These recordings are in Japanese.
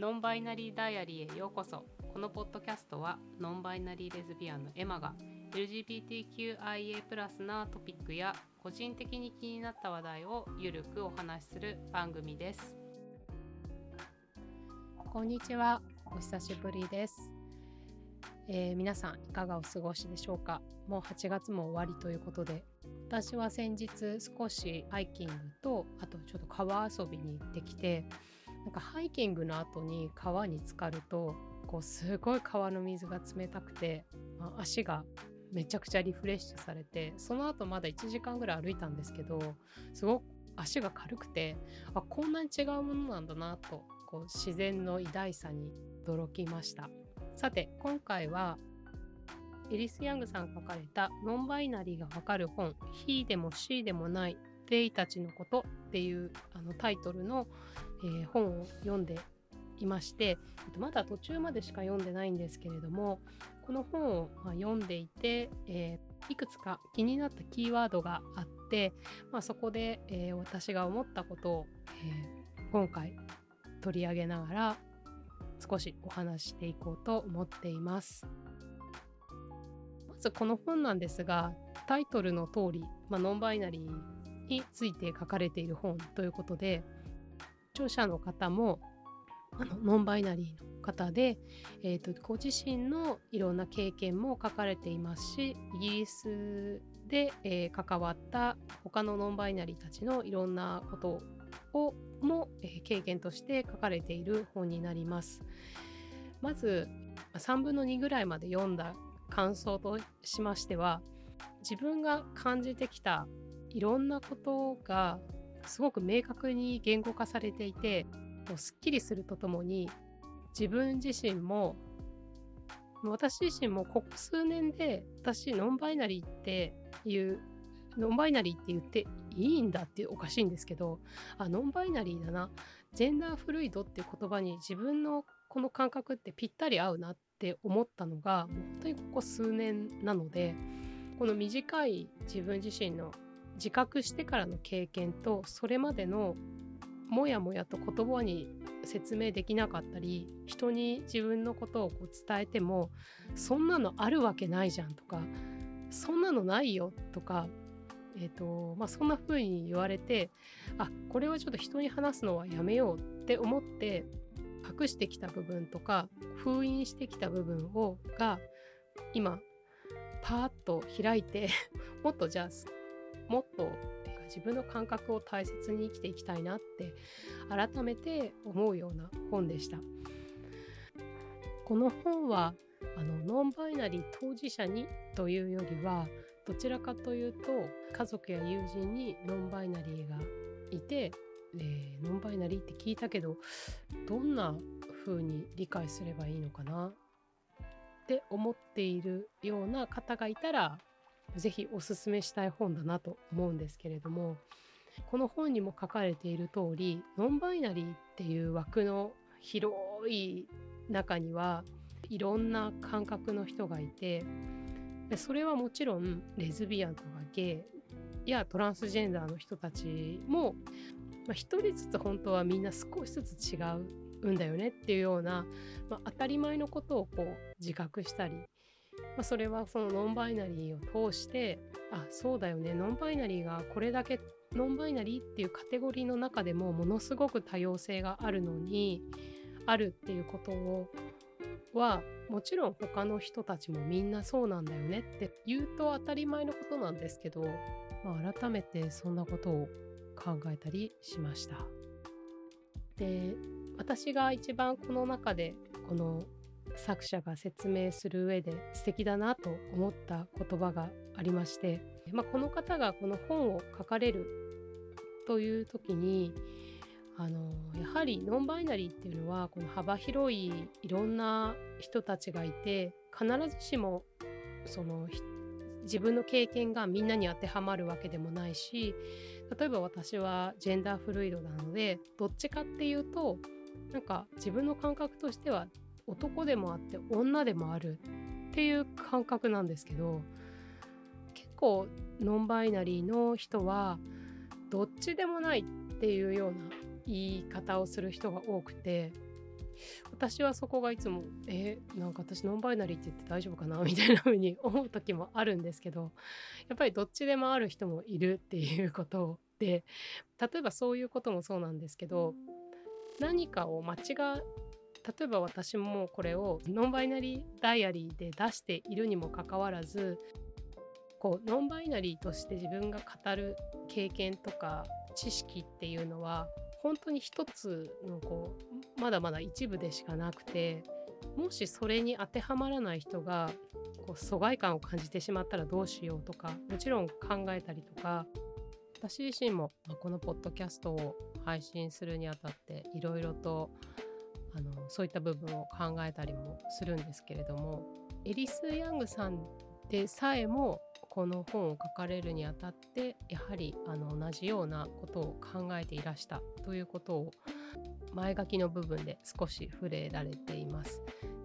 ノンバイナリーダイアリーへようこそ。このポッドキャストはノンバイナリーレズビアンのエマが LGBTQIA+ なトピックや個人的に気になった話題をゆるくお話しする番組です。こんにちは、お久しぶりです。皆さんいかがお過ごしでしょうか。もう8月も終わりということで、私は先日少しハイキングとあとちょっと川遊びに行ってきて、なんかハイキングの後に川に浸かるとこうすごい川の水が冷たくて、足がめちゃくちゃリフレッシュされて、その後まだ1時間ぐらい歩いたんですけど、すごく足が軽くて、あ、こんなに違うものなんだなと、こう自然の偉大さに驚きました。さて、今回はエリス・ヤングさんが書かれたノンバイナリーがわかる本、He でも She でもないTheyたちのことっていうタイトルの、本を読んでいまして、まだ途中までしか読んでないんですけれども、この本を読んでいて、いくつか気になったキーワードがあって、そこで、私が思ったことを、今回取り上げながら少しお話していこうと思っています。まずこの本なんですが、タイトルの通り、ノンバイナリーについて書かれている本ということで、著者の方もノンバイナリーの方で、ご自身のいろんな経験も書かれていますし、イギリスで、関わった他のノンバイナリーたちのいろんなことをも経験として書かれている本になります。まず3分の2ぐらいまで読んだ感想としましては、自分が感じてきたいろんなことがすごく明確に言語化されていて、すっきりするとともに、自分自身も私自身もここ数年で、私ノンバイナリーって言っていいんだっておかしいんですけど、ノンバイナリーだな、ジェンダーフルイドっていう言葉に自分のこの感覚ってぴったり合うなって思ったのが本当にここ数年なので、この短い自分自身の自覚してからの経験と、それまでのもやもやと言葉に説明できなかったり、人に自分のことをこう伝えても、そんなのあるわけないじゃんとか、そんなのないよとか、そんな風に言われて、あ、これはちょっと人に話すのはやめようって思って隠してきた部分とか封印してきた部分が今パーッと開いてもっと自分の感覚を大切に生きていきたいなって改めて思うような本でした。この本はノンバイナリー当事者にというよりは、どちらかというと家族や友人にノンバイナリーがいて、ノンバイナリーって聞いたけど、どんな風に理解すればいいのかなって思っているような方がいたら、ぜひおすすめしたい本だなと思うんですけれども、この本にも書かれている通り、ノンバイナリーっていう枠の広い中にはいろんな感覚の人がいて、それはもちろんレズビアンとかゲイやトランスジェンダーの人たちも、一人ずつ本当はみんな少しずつ違うんだよねっていうような、当たり前のことをこう自覚したり、それはそのノンバイナリーを通して、あ、そうだよね、ノンバイナリーがこれだけノンバイナリーっていうカテゴリーの中でもものすごく多様性があるっていうことはもちろん他の人たちもみんなそうなんだよねって言うと当たり前のことなんですけど、改めてそんなことを考えたりしました。で、私が一番この中でこの作者が説明する上で素敵だなと思った言葉がありまして、この方がこの本を書かれるという時に、やはりノンバイナリーっていうのはこの幅広いいろんな人たちがいて、必ずしもその自分の経験がみんなに当てはまるわけでもないし、例えば私はジェンダーフルイドなので、どっちかっていうとなんか自分の感覚としては男でもあって女でもあるっていう感覚なんですけど、結構ノンバイナリーの人はどっちでもないっていうような言い方をする人が多くて、私はそこがいつもなんか私ノンバイナリーって言って大丈夫かなみたいな風に思う時もあるんですけど、やっぱりどっちでもある人もいるっていうことで、例えばそういうこともそうなんですけど、何かを例えば私もこれをノンバイナリーダイアリーで出しているにもかかわらず、こうノンバイナリーとして自分が語る経験とか知識っていうのは本当に一つのまだまだ一部でしかなくて、もしそれに当てはまらない人が疎外感を感じてしまったらどうしようとか、もちろん考えたりとか、私自身もこのポッドキャストを配信するにあたっていろいろとそういった部分を考えたりもするんですけれども、エリス・ヤングさんでさえもこの本を書かれるにあたってやはり同じようなことを考えていらしたということを前書きの部分で少し触れられています。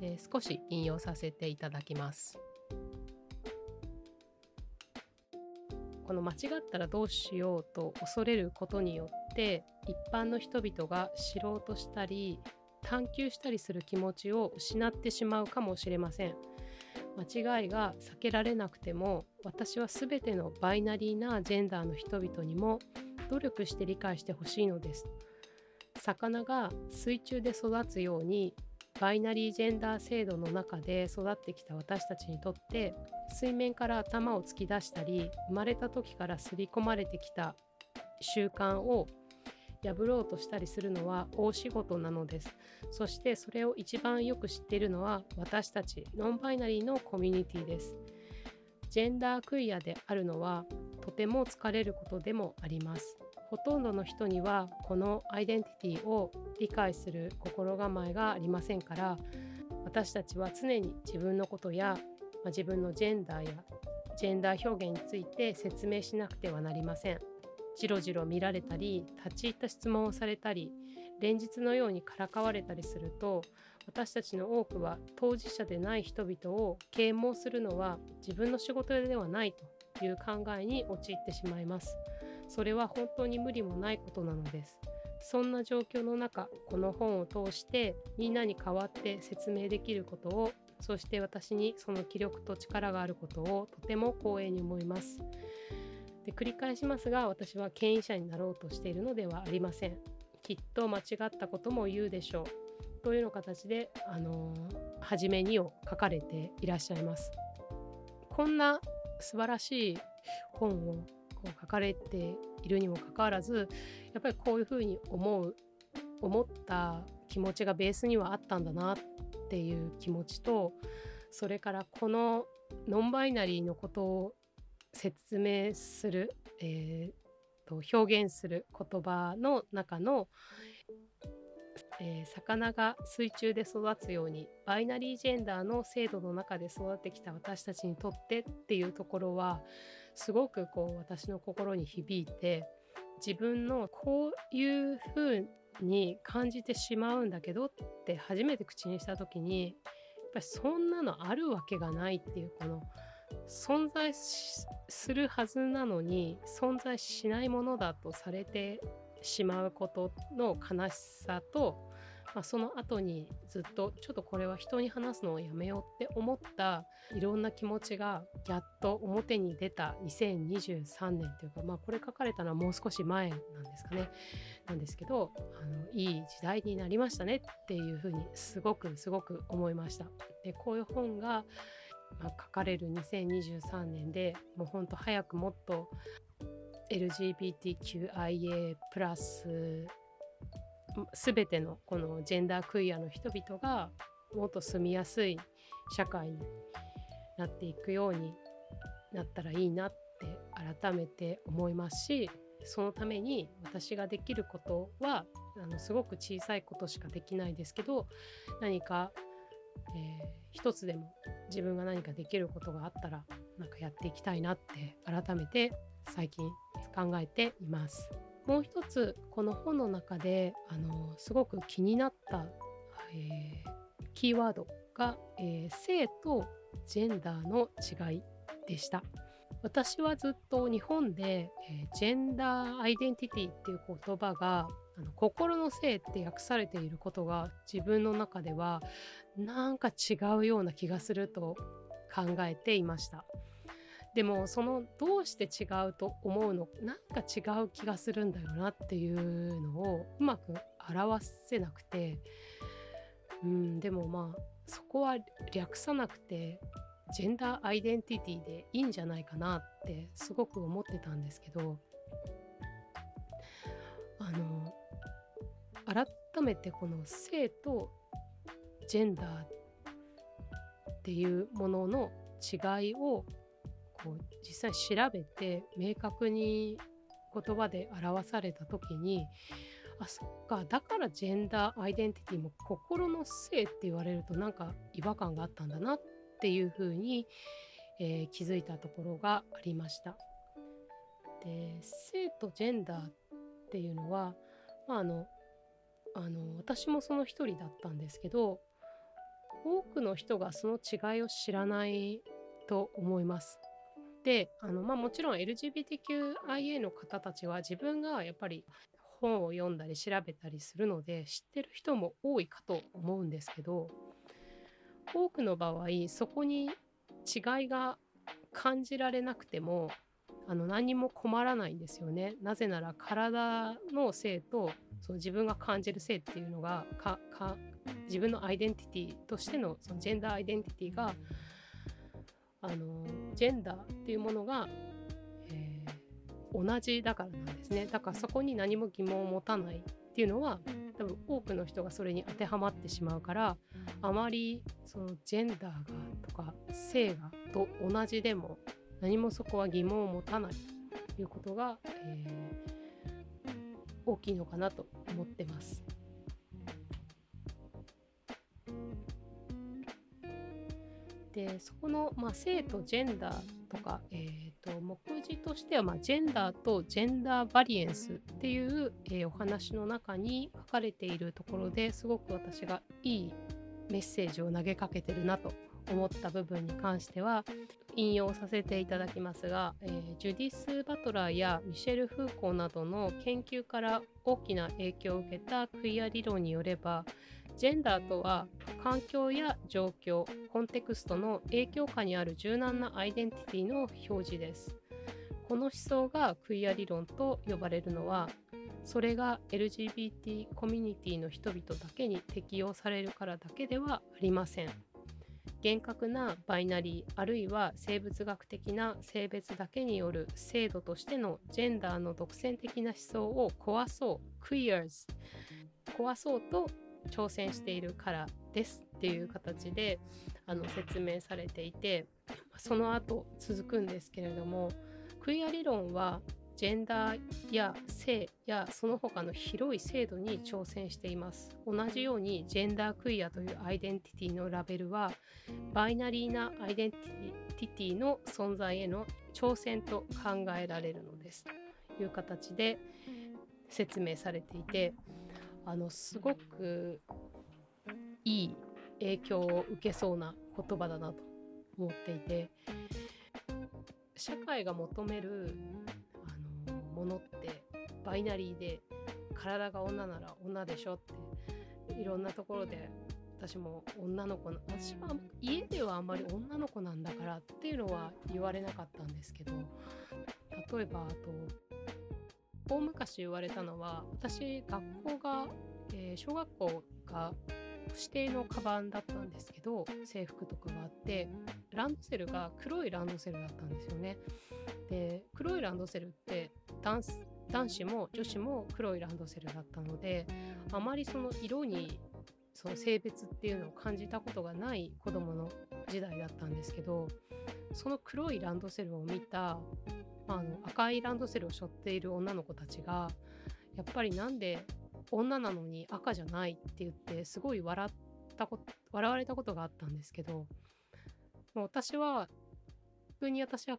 で、少し引用させていただきます。この間違ったらどうしようと恐れることによって一般の人々が知ろうとしたり探求したりする気持ちを失ってしまうかもしれません。間違いが避けられなくても、私は全てのバイナリーなジェンダーの人々にも努力して理解してほしいのです。魚が水中で育つようにバイナリージェンダー制度の中で育ってきた私たちにとって、水面から頭を突き出したり生まれた時から刷り込まれてきた習慣を破ろうとしたりするのは大仕事なのです。そしてそれを一番よく知っているのは私たちノンバイナリーのコミュニティです。ジェンダークイアであるのはとても疲れることでもあります。ほとんどの人にはこのアイデンティティを理解する心構えがありませんから、私たちは常に自分のことや自分のジェンダーやジェンダー表現について説明しなくてはなりません。じろじろ見られたり、立ち入った質問をされたり、連日のようにからかわれたりすると、私たちの多くは当事者でない人々を啓蒙するのは自分の仕事ではないという考えに陥ってしまいます。それは本当に無理もないことなのです。そんな状況の中、この本を通してみんなに代わって説明できることを、そして私にその気力と力があることをとても光栄に思います。で、繰り返しますが、私は権威者になろうとしているのではありません。きっと間違ったことも言うでしょうというような形ではじめにを書かれていらっしゃいます。こんな素晴らしい本を書かれているにもかかわらず、やっぱりこういうふうに思った気持ちがベースにはあったんだなっていう気持ちと、それからこのノンバイナリーのことを説明する、表現する言葉の中の、魚が水中で育つようにバイナリージェンダーの制度の中で育ってきた私たちにとってっていうところはすごく私の心に響いて、自分のこういう風に感じてしまうんだけどって初めて口にした時に、やっぱりそんなのあるわけがないっていう、この存在するはずなのに存在しないものだとされてしまうことの悲しさと、その後にずっとちょっとこれは人に話すのをやめようって思ったいろんな気持ちがやっと表に出た2023年というか、これ書かれたのはもう少し前なんですかね、なんですけど、いい時代になりましたねっていうふうにすごく思いました。で、こういう本が書かれる2023年で、もうほんと早くもっと LGBTQIA+ 全てのこのジェンダークイアの人々がもっと住みやすい社会になっていくようになったらいいなって改めて思いますし、そのために私ができることはすごく小さいことしかできないですけど、何か一つでも自分が何かできることがあったらやっていきたいなって改めて最近考えています。もう一つこの本の中ですごく気になった、キーワードが、性とジェンダーの違いでした。私はずっと日本で、ジェンダーアイデンティティっていう言葉が心の性って訳されていることが自分の中ではなんか違うような気がすると考えていました。でもそのどうして違うと思うのなんか違う気がするんだよなっていうのをうまく表せなくて、でもまあそこは略さなくてジェンダーアイデンティティでいいんじゃないかなってすごく思ってたんですけど、改めてこの性とジェンダーっていうものの違いをこう実際調べて明確に言葉で表された時に、あ、そっか、だからジェンダーアイデンティティも心の性って言われるとなんか違和感があったんだなっていうふうに、気づいたところがありました。で、性とジェンダーっていうのは、まあ、私もその一人だったんですけど、多くの人がその違いを知らないと思います。で、もちろん LGBTQIA の方たちは自分がやっぱり本を読んだり調べたりするので知ってる人も多いかと思うんですけど、多くの場合そこに違いが感じられなくても何も困らないんですよね。なぜなら体の性とその自分が感じる性っていうのが自分のアイデンティティとしての、そのジェンダーアイデンティティがジェンダーっていうものが、同じだからなんですね。だからそこに何も疑問を持たないっていうのは多分多くの人がそれに当てはまってしまうから、あまりそのジェンダーがとか性がと同じでも何もそこは疑問を持たないということが、大きいのかなと思ってます。で、そこの、性とジェンダーとか、目次としては、ジェンダーとジェンダーバリエンスっていう、お話の中に書かれているところで、すごく私がいいメッセージを投げかけてるなと思った部分に関しては引用させていただきますが、ジュディス・バトラーやミシェル・フーコーなどの研究から大きな影響を受けたクィア理論によれば、ジェンダーとは環境や状況、コンテクストの影響下にある柔軟なアイデンティティの表示です。この思想がクィア理論と呼ばれるのは、それが LGBT コミュニティの人々だけに適用されるからだけではありません。厳格なバイナリー、あるいは生物学的な性別だけによる制度としてのジェンダーの独占的な思想を壊そう、Queers、壊そうと挑戦しているからですっていう形で説明されていて、その後続くんですけれども、クィア理論はジェンダーや性やその他の広い制度に挑戦しています。同じようにジェンダークィアというアイデンティティのラベルはバイナリーなアイデンティティの存在への挑戦と考えられるのですという形で説明されていて、すごくいい影響を受けそうな言葉だなと思っていて、社会が求めるものってバイナリーで、体が女なら女でしょっていろんなところで、私も女の子の、私は家ではあんまり女の子なんだからっていうのは言われなかったんですけど、例えば大昔言われたのは、私学校が、小学校が指定のカバンだったんですけど、制服とかがあって、ランドセルが黒いランドセルだったんですよね。で、黒いランドセルって男子も女子も黒いランドセルだったので、あまりその色にその性別っていうのを感じたことがない子どもの時代だったんですけど、その黒いランドセルを見た赤いランドセルを背負っている女の子たちが、やっぱりなんで女なのに赤じゃないって言って、すごい笑われたことがあったんですけど、もう私は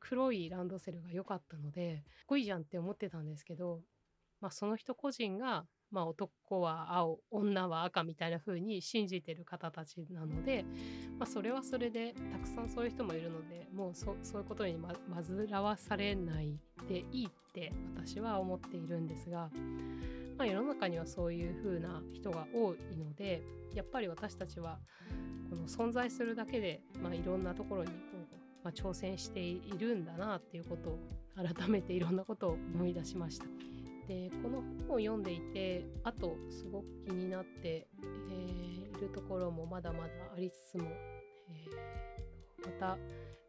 黒いランドセルが良かったのでかっこいいじゃんって思ってたんですけど、その人個人がまあ、男は青、女は赤みたいな風に信じてる方たちなので、まあ、それはそれでたくさんそういう人もいるので、もう そういうことに煩わされないでいいって私は思っているんですが、まあ、世の中にはそういう風な人が多いので、やっぱり私たちはこの存在するだけで、まあ、いろんなところにこう、まあ、挑戦しているんだなっていうことを改めていろんなことを思い出しました。で、この本を読んでいて、あとすごく気になって、いるところもまだまだありつつも、また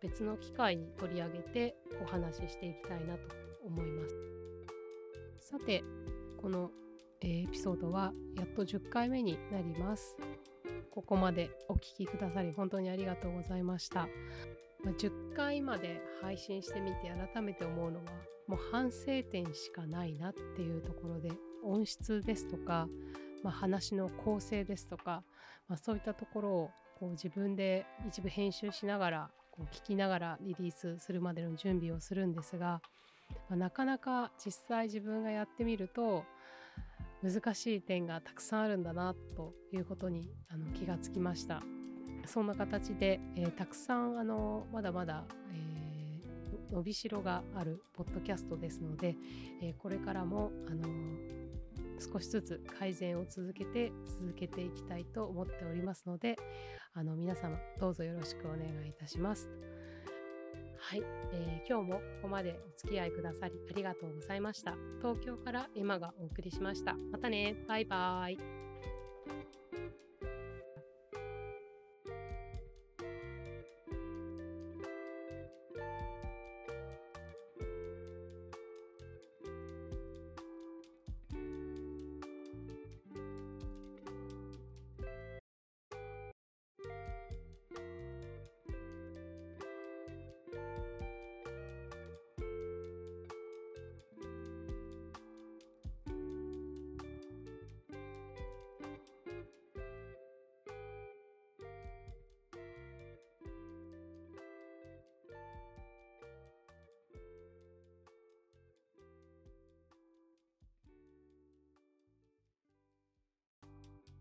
別の機会に取り上げてお話ししていきたいなと思います。さて、このエピソードはやっと10回目になります。ここまでお聞きくださり本当にありがとうございました。10回まで配信してみて改めて思うのは、もう反省点しかないなっていうところで、音質ですとか、まあ、話の構成ですとか、まあ、そういったところをこう自分で一部編集しながら、こう聞きながらリリースするまでの準備をするんですが、まあ、なかなか実際自分がやってみると難しい点がたくさんあるんだなということに気がつきました。そんな形で、たくさんまだまだ、伸びしろがあるポッドキャストですので、これからも、少しずつ改善を続けていきたいと思っておりますので、皆様どうぞよろしくお願いいたします。はい、今日もここまでお付き合いくださりありがとうございました。東京からエマがお送りしました。またね、バイバイ。